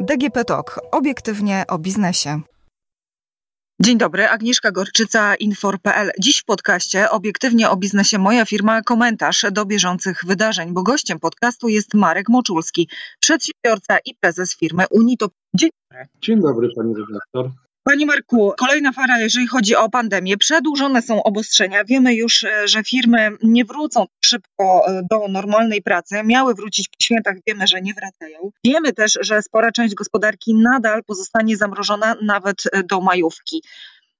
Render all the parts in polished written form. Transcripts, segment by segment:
DGP Talk. Obiektywnie o biznesie. Dzień dobry, Agnieszka Gorczyca, info.pl. Dziś w podcaście Obiektywnie o biznesie Moja firma komentarz do bieżących wydarzeń, bo gościem podcastu jest Marek Moczulski, przedsiębiorca i prezes firmy Unitop. Dzień dobry. Dzień dobry, pani redaktor. Panie Marku, kolejna fala, jeżeli chodzi o pandemię. Przedłużone są obostrzenia. Wiemy już, że firmy nie wrócą szybko do normalnej pracy. Miały wrócić po świętach, wiemy, że nie wracają. Wiemy też, że spora część gospodarki nadal pozostanie zamrożona nawet do majówki.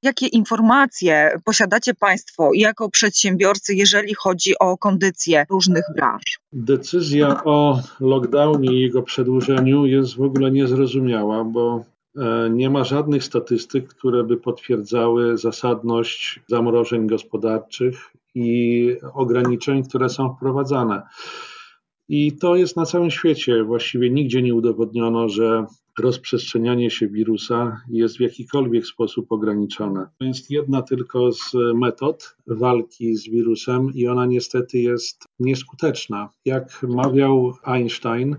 Jakie informacje posiadacie Państwo jako przedsiębiorcy, jeżeli chodzi o kondycję różnych branż? Decyzja o lockdownie i jego przedłużeniu jest w ogóle niezrozumiała, bo nie ma żadnych statystyk, które by potwierdzały zasadność zamrożeń gospodarczych i ograniczeń, które są wprowadzane. I to jest na całym świecie. Właściwie nigdzie nie udowodniono, że rozprzestrzenianie się wirusa jest w jakikolwiek sposób ograniczone. To jest jedna tylko z metod walki z wirusem i ona niestety jest nieskuteczna. Jak mawiał Einstein,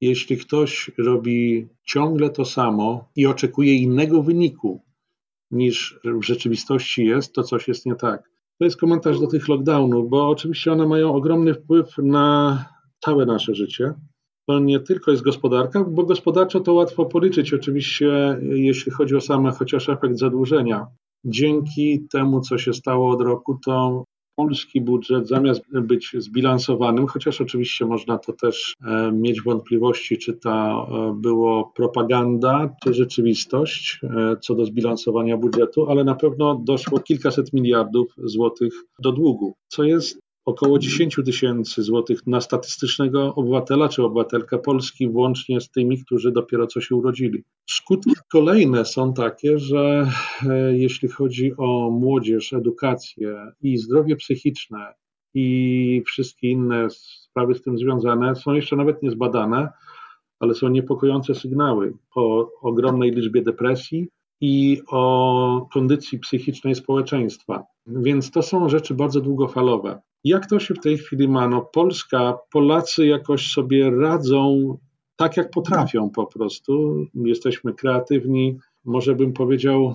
jeśli ktoś robi ciągle to samo i oczekuje innego wyniku niż w rzeczywistości jest, to coś jest nie tak. To jest komentarz do tych lockdownów, bo oczywiście one mają ogromny wpływ na całe nasze życie. To nie tylko jest gospodarka, bo gospodarczo to łatwo policzyć oczywiście, jeśli chodzi o same chociaż efekt zadłużenia. Dzięki temu, co się stało od roku, to polski budżet zamiast być zbilansowanym, chociaż oczywiście można to też mieć wątpliwości, czy to było propaganda, czy rzeczywistość co do zbilansowania budżetu, ale na pewno doszło kilkaset miliardów złotych do długu, co jest około 10 tysięcy złotych na statystycznego obywatela czy obywatelkę Polski, włącznie z tymi, którzy dopiero co się urodzili. Skutki kolejne są takie, że jeśli chodzi o młodzież, edukację i zdrowie psychiczne i wszystkie inne sprawy z tym związane, są jeszcze nawet niezbadane, ale są niepokojące sygnały o ogromnej liczbie depresji i o kondycji psychicznej społeczeństwa. Więc to są rzeczy bardzo długofalowe. Jak to się w tej chwili ma? No Polska, Polacy jakoś sobie radzą tak, jak potrafią po prostu. Jesteśmy kreatywni. Może bym powiedział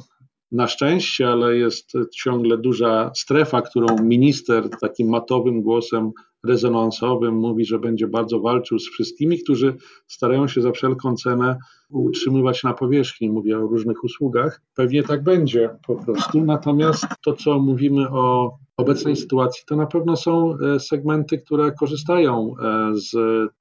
na szczęście, ale jest ciągle duża strefa, którą minister takim matowym głosem rezonansowym mówi, że będzie bardzo walczył z wszystkimi, którzy starają się za wszelką cenę utrzymywać na powierzchni. Mówię o różnych usługach. Pewnie tak będzie po prostu. Natomiast to, co mówimy o obecnej sytuacji, to na pewno są segmenty, które korzystają z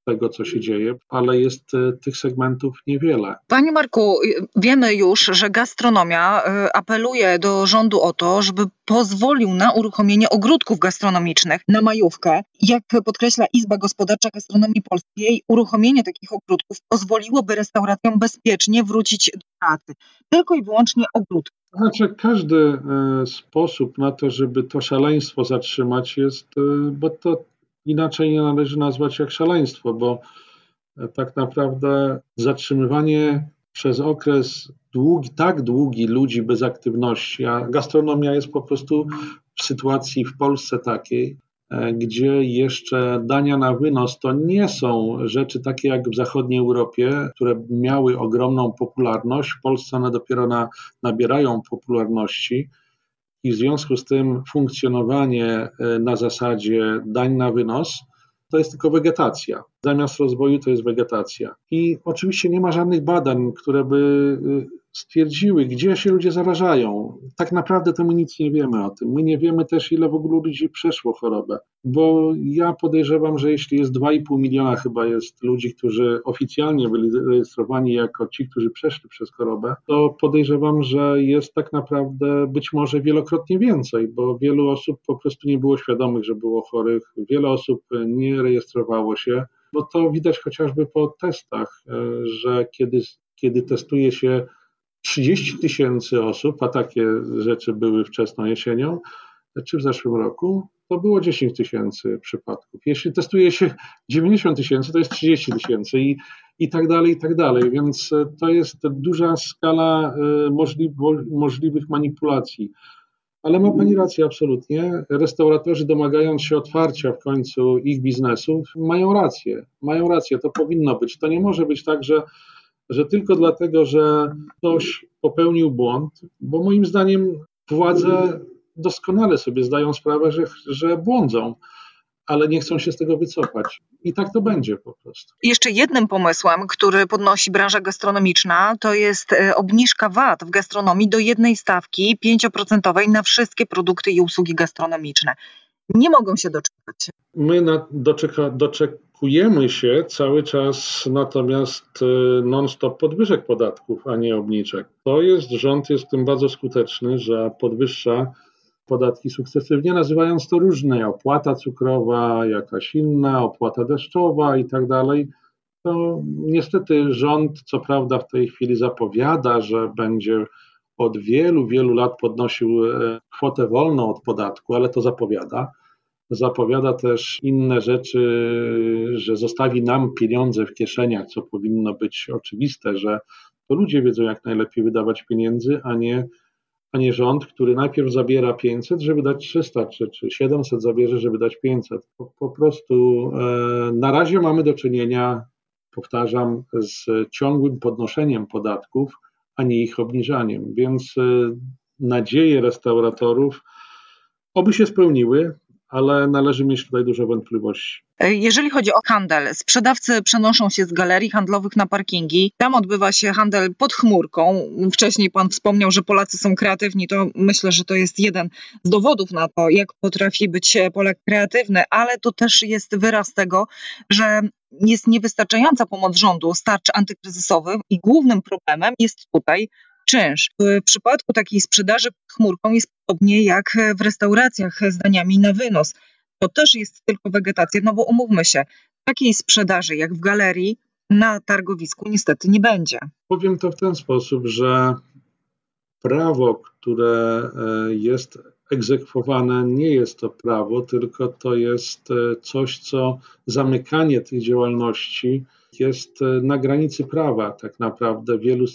tego, co się dzieje, ale jest tych segmentów niewiele. Panie Marku, wiemy już, że gastronomia apeluje do rządu o to, żeby pozwolił na uruchomienie ogródków gastronomicznych na majówkę. Jak podkreśla Izba Gospodarcza Gastronomii Polskiej, uruchomienie takich ogródków pozwoliłoby restauracjom bezpiecznie wrócić do pracy. Tylko i wyłącznie ogródki. Znaczy każdy sposób na to, żeby to szaleństwo zatrzymać jest, bo to inaczej nie należy nazwać jak szaleństwo, bo tak naprawdę zatrzymywanie przez okres długi, tak długi ludzi bez aktywności, a gastronomia jest po prostu w sytuacji w Polsce takiej, gdzie jeszcze dania na wynos to nie są rzeczy takie jak w zachodniej Europie, które miały ogromną popularność. W Polsce one dopiero nabierają popularności i w związku z tym funkcjonowanie na zasadzie dań na wynos to jest tylko wegetacja. Zamiast rozwoju to jest wegetacja. I oczywiście nie ma żadnych badań, które by stwierdziły, gdzie się ludzie zarażają. Tak naprawdę to my nic nie wiemy o tym. My nie wiemy też, ile w ogóle ludzi przeszło chorobę, bo ja podejrzewam, że jeśli jest 2,5 miliona chyba jest ludzi, którzy oficjalnie byli zarejestrowani jako ci, którzy przeszli przez chorobę, to podejrzewam, że jest tak naprawdę być może wielokrotnie więcej, bo wielu osób po prostu nie było świadomych, że było chorych, wiele osób nie rejestrowało się, bo to widać chociażby po testach, że kiedy testuje się 30 tysięcy osób, a takie rzeczy były wczesną jesienią, czy w zeszłym roku, to było 10 tysięcy przypadków. Jeśli testuje się 90 tysięcy, to jest 30 tysięcy i tak dalej, i tak dalej. Więc to jest duża skala możliwych manipulacji. Ale ma Pani rację, absolutnie. Restauratorzy, domagając się otwarcia w końcu ich biznesów, mają rację, to powinno być. To nie może być tak, że tylko dlatego, że ktoś popełnił błąd, bo moim zdaniem władze doskonale sobie zdają sprawę, że błądzą, ale nie chcą się z tego wycofać. I tak to będzie po prostu. Jeszcze jednym pomysłem, który podnosi branża gastronomiczna, to jest obniżka VAT w gastronomii do jednej stawki 5% na wszystkie produkty i usługi gastronomiczne. Nie mogą się doczekać. My doczekujemy się cały czas, natomiast non-stop podwyżek podatków, a nie obniżek. Rząd jest w tym bardzo skuteczny, że podwyższa podatki sukcesywnie, nazywając to różne, opłata cukrowa, jakaś inna, opłata deszczowa i tak dalej. To niestety rząd, co prawda w tej chwili zapowiada, że będzie od wielu, wielu lat podnosił kwotę wolną od podatku, ale to zapowiada. Zapowiada też inne rzeczy, że zostawi nam pieniądze w kieszeniach, co powinno być oczywiste, że to ludzie wiedzą, jak najlepiej wydawać pieniędzy, a nie rząd, który najpierw zabiera 500, żeby dać 300, czy 700 zabierze, żeby dać 500. Po prostu na razie mamy do czynienia, powtarzam, z ciągłym podnoszeniem podatków, a nie ich obniżaniem. Więc nadzieje restauratorów oby się spełniły, ale należy mieć tutaj dużo wątpliwości. Jeżeli chodzi o handel, sprzedawcy przenoszą się z galerii handlowych na parkingi. Tam odbywa się handel pod chmurką. Wcześniej pan wspomniał, że Polacy są kreatywni. To myślę, że to jest jeden z dowodów na to, jak potrafi być Polak kreatywny, ale to też jest wyraz tego, że jest niewystarczająca pomoc rządu z tarczy antykryzysowych i głównym problemem jest tutaj czynsz. W przypadku takiej sprzedaży pod chmurką jest podobnie jak w restauracjach z daniami na wynos. To też jest tylko wegetacja, no bo umówmy się, takiej sprzedaży jak w galerii na targowisku niestety nie będzie. Powiem to w ten sposób, że prawo, które jest egzekwowane, nie jest to prawo, tylko to jest coś, co zamykanie tych działalności jest na granicy prawa. Tak naprawdę wielu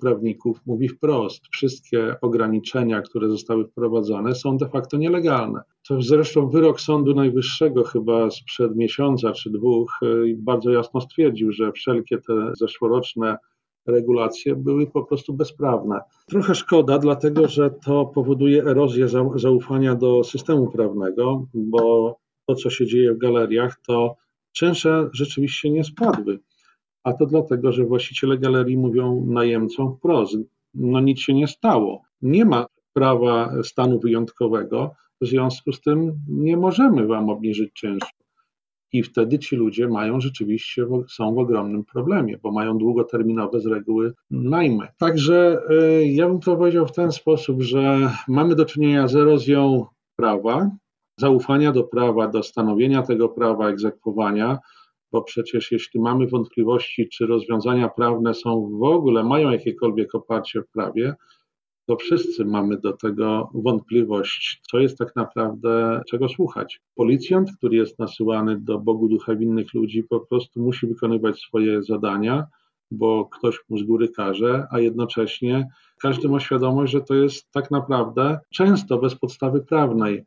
prawników mówi wprost, wszystkie ograniczenia, które zostały wprowadzone, są de facto nielegalne. To zresztą wyrok Sądu Najwyższego chyba sprzed miesiąca czy dwóch bardzo jasno stwierdził, że wszelkie te zeszłoroczne regulacje były po prostu bezprawne. Trochę szkoda, dlatego że to powoduje erozję zaufania do systemu prawnego, bo to, co się dzieje w galeriach, to czynsze rzeczywiście nie spadły. A to dlatego, że właściciele galerii mówią najemcom wprost, nic się nie stało. Nie ma prawa stanu wyjątkowego, w związku z tym nie możemy wam obniżyć czynszu. I wtedy ci ludzie są w ogromnym problemie, bo mają długoterminowe z reguły najmy. Także ja bym to powiedział w ten sposób, że mamy do czynienia z erozją prawa, zaufania do prawa, do stanowienia tego prawa, egzekwowania, bo przecież jeśli mamy wątpliwości, czy rozwiązania prawne mają jakiekolwiek oparcie w prawie, to wszyscy mamy do tego wątpliwość, co jest tak naprawdę, czego słuchać. Policjant, który jest nasyłany do Bogu ducha winnych ludzi, po prostu musi wykonywać swoje zadania, bo ktoś mu z góry każe, a jednocześnie każdy ma świadomość, że to jest tak naprawdę często bez podstawy prawnej.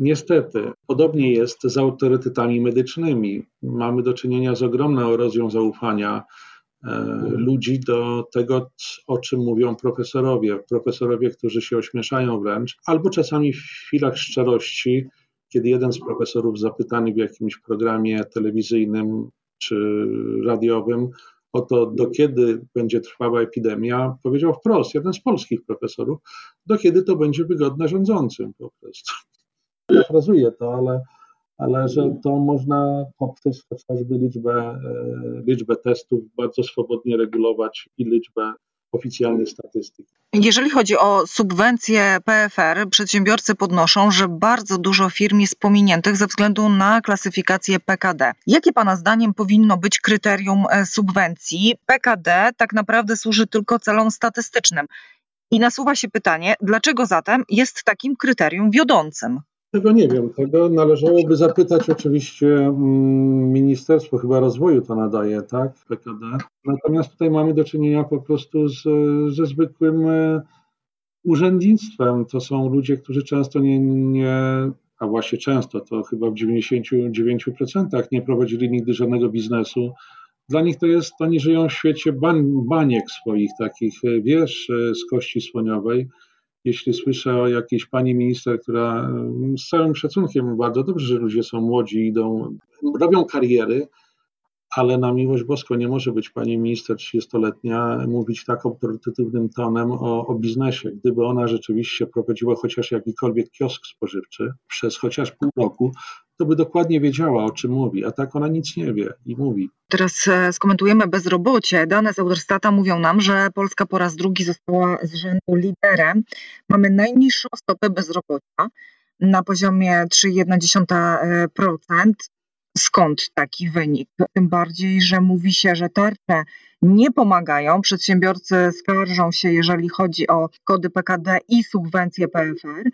Niestety, podobnie jest z autorytetami medycznymi. Mamy do czynienia z ogromną erozją zaufania ludzi do tego, o czym mówią profesorowie. Profesorowie, którzy się ośmieszają wręcz, albo czasami w chwilach szczerości, kiedy jeden z profesorów zapytany w jakimś programie telewizyjnym czy radiowym o to, do kiedy będzie trwała epidemia, powiedział wprost, jeden z polskich profesorów, do kiedy to będzie wygodne rządzącym po prostu. Parafrazuję to, ale że to można poprzez chociażby liczbę testów bardzo swobodnie regulować i liczbę oficjalnych statystyk. Jeżeli chodzi o subwencje PFR, przedsiębiorcy podnoszą, że bardzo dużo firm jest pominiętych ze względu na klasyfikację PKD. Jakie Pana zdaniem powinno być kryterium subwencji? PKD tak naprawdę służy tylko celom statystycznym. I nasuwa się pytanie, dlaczego zatem jest takim kryterium wiodącym? Tego nie wiem, tego należałoby zapytać oczywiście Ministerstwo chyba Rozwoju to nadaje, tak, PKD. Natomiast tutaj mamy do czynienia po prostu ze zwykłym urzędnictwem. To są ludzie, którzy często a właśnie często, to chyba w 99% nie prowadzili nigdy żadnego biznesu. Dla nich to jest, oni żyją w świecie baniek swoich takich, wiersz z kości słoniowej. Jeśli słyszę o jakiejś pani minister, która z całym szacunkiem, bardzo dobrze, że ludzie są młodzi, idą, robią kariery, ale na miłość boską nie może być pani minister 30-letnia mówić tak autorytatywnym tonem o biznesie. Gdyby ona rzeczywiście prowadziła chociaż jakikolwiek kiosk spożywczy przez chociaż pół roku, to by dokładnie wiedziała, o czym mówi, a tak ona nic nie wie i mówi. Teraz skomentujemy bezrobocie. Dane z Eurostata mówią nam, że Polska po raz drugi została z rzędu liderem. Mamy najniższą stopę bezrobocia na poziomie 3,1%. Skąd taki wynik? Tym bardziej, że mówi się, że tarcze nie pomagają. Przedsiębiorcy skarżą się, jeżeli chodzi o kody PKD i subwencje PFR,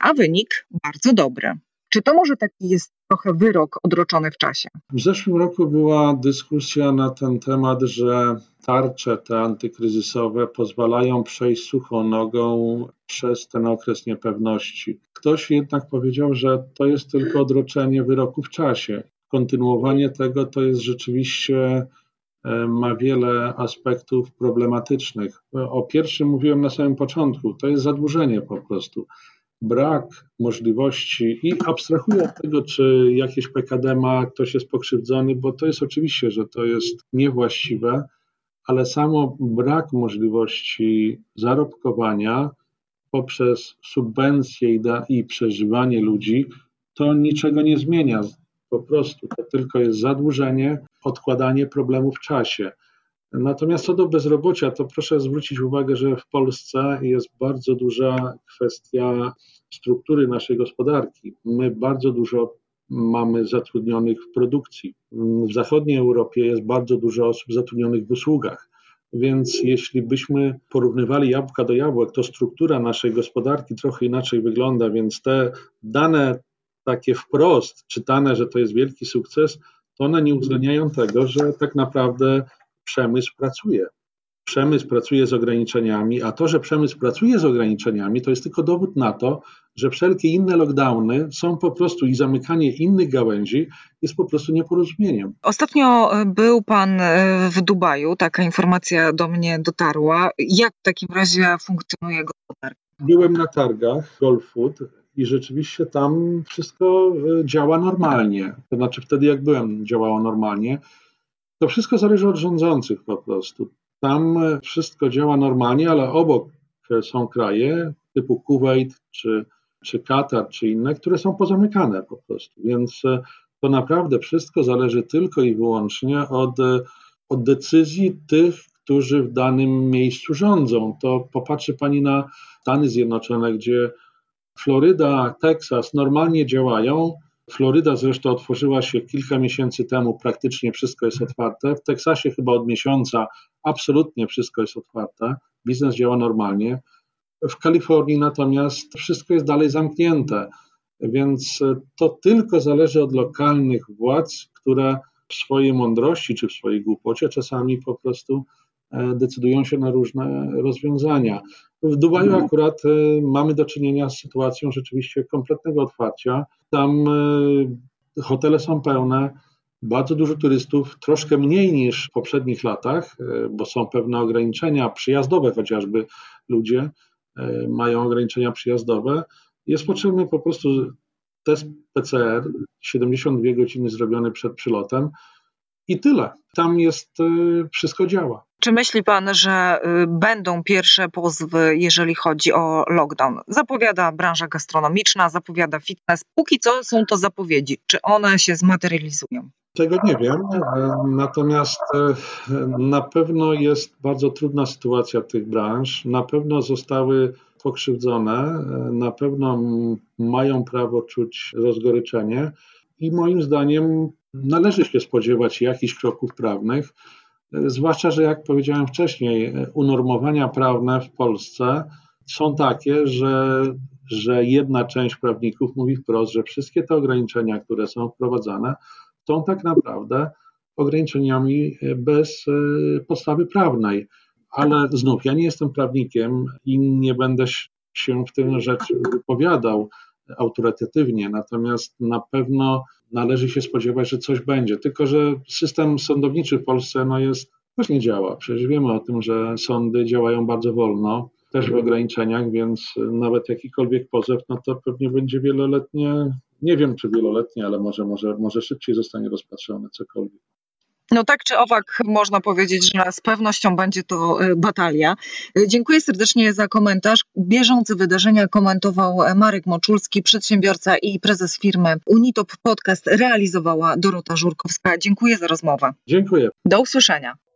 a wynik bardzo dobry. Czy to może taki jest trochę wyrok odroczony w czasie? W zeszłym roku była dyskusja na ten temat, że tarcze te antykryzysowe pozwalają przejść suchą nogą przez ten okres niepewności. Ktoś jednak powiedział, że to jest tylko odroczenie wyroku w czasie. Kontynuowanie tego to jest rzeczywiście, ma wiele aspektów problematycznych. O pierwszym mówiłem na samym początku, to jest zadłużenie po prostu. Brak możliwości i abstrahuję od tego, czy jakieś PKD ma, ktoś jest pokrzywdzony, bo to jest oczywiście, że to jest niewłaściwe, ale samo brak możliwości zarobkowania poprzez subwencje i przeżywanie ludzi, to niczego nie zmienia. Po prostu to tylko jest zadłużenie, odkładanie problemu w czasie. Natomiast co do bezrobocia, to proszę zwrócić uwagę, że w Polsce jest bardzo duża kwestia struktury naszej gospodarki. My bardzo dużo mamy zatrudnionych w produkcji. W zachodniej Europie jest bardzo dużo osób zatrudnionych w usługach. Więc jeśli byśmy porównywali jabłka do jabłek, to struktura naszej gospodarki trochę inaczej wygląda, więc te dane takie wprost czytane, że to jest wielki sukces, to one nie uwzględniają tego, że tak naprawdę przemysł pracuje. Przemysł pracuje z ograniczeniami, a to, że przemysł pracuje z ograniczeniami, to jest tylko dowód na to, że wszelkie inne lockdowny są po prostu i zamykanie innych gałęzi jest po prostu nieporozumieniem. Ostatnio był pan w Dubaju, taka informacja do mnie dotarła. Jak w takim razie funkcjonuje gospodarka? Byłem na targach Gulfood i rzeczywiście tam wszystko działa normalnie. To znaczy wtedy jak byłem działało normalnie. To wszystko zależy od rządzących po prostu. Tam wszystko działa normalnie, ale obok są kraje typu Kuwejt czy Katar czy inne, które są pozamykane po prostu. Więc to naprawdę wszystko zależy tylko i wyłącznie od decyzji tych, którzy w danym miejscu rządzą. To popatrzy pani na Stany Zjednoczone, gdzie Floryda, Teksas normalnie działają. Floryda zresztą otworzyła się kilka miesięcy temu, praktycznie wszystko jest otwarte. W Teksasie chyba od miesiąca absolutnie wszystko jest otwarte, biznes działa normalnie. W Kalifornii natomiast wszystko jest dalej zamknięte, więc to tylko zależy od lokalnych władz, które w swojej mądrości czy w swojej głupocie czasami po prostu decydują się na różne rozwiązania. W Dubaju akurat mamy do czynienia z sytuacją rzeczywiście kompletnego otwarcia. Tam hotele są pełne, bardzo dużo turystów, troszkę mniej niż w poprzednich latach, bo są pewne ograniczenia przyjazdowe, chociażby ludzie mają ograniczenia przyjazdowe. Jest potrzebny po prostu test PCR, 72 godziny zrobiony przed przylotem i tyle. Tam jest, wszystko działa. Czy myśli pan, że będą pierwsze pozwy, jeżeli chodzi o lockdown? Zapowiada branża gastronomiczna, zapowiada fitness. Póki co są to zapowiedzi. Czy one się zmaterializują? Tego nie wiem. Natomiast na pewno jest bardzo trudna sytuacja tych branż. Na pewno zostały pokrzywdzone. Na pewno mają prawo czuć rozgoryczenie. I moim zdaniem należy się spodziewać jakichś kroków prawnych. Zwłaszcza, że jak powiedziałem wcześniej, unormowania prawne w Polsce są takie, że jedna część prawników mówi wprost, że wszystkie te ograniczenia, które są wprowadzane, są tak naprawdę ograniczeniami bez podstawy prawnej. ale znów ja nie jestem prawnikiem i nie będę się w tym rzeczy wypowiadał autorytatywnie, natomiast na pewno należy się spodziewać, że coś będzie, tylko że system sądowniczy w Polsce jest, już nie działa. Przecież wiemy o tym, że sądy działają bardzo wolno, też w ograniczeniach, więc nawet jakikolwiek pozew, to pewnie będzie wieloletnie, nie wiem czy wieloletnie, ale może szybciej zostanie rozpatrzone cokolwiek. No tak czy owak można powiedzieć, że z pewnością będzie to batalia. Dziękuję serdecznie za komentarz. Bieżące wydarzenia komentował Marek Moczulski, przedsiębiorca i prezes firmy Unitop. Podcast realizowała Dorota Żurkowska. Dziękuję za rozmowę. Dziękuję. Do usłyszenia.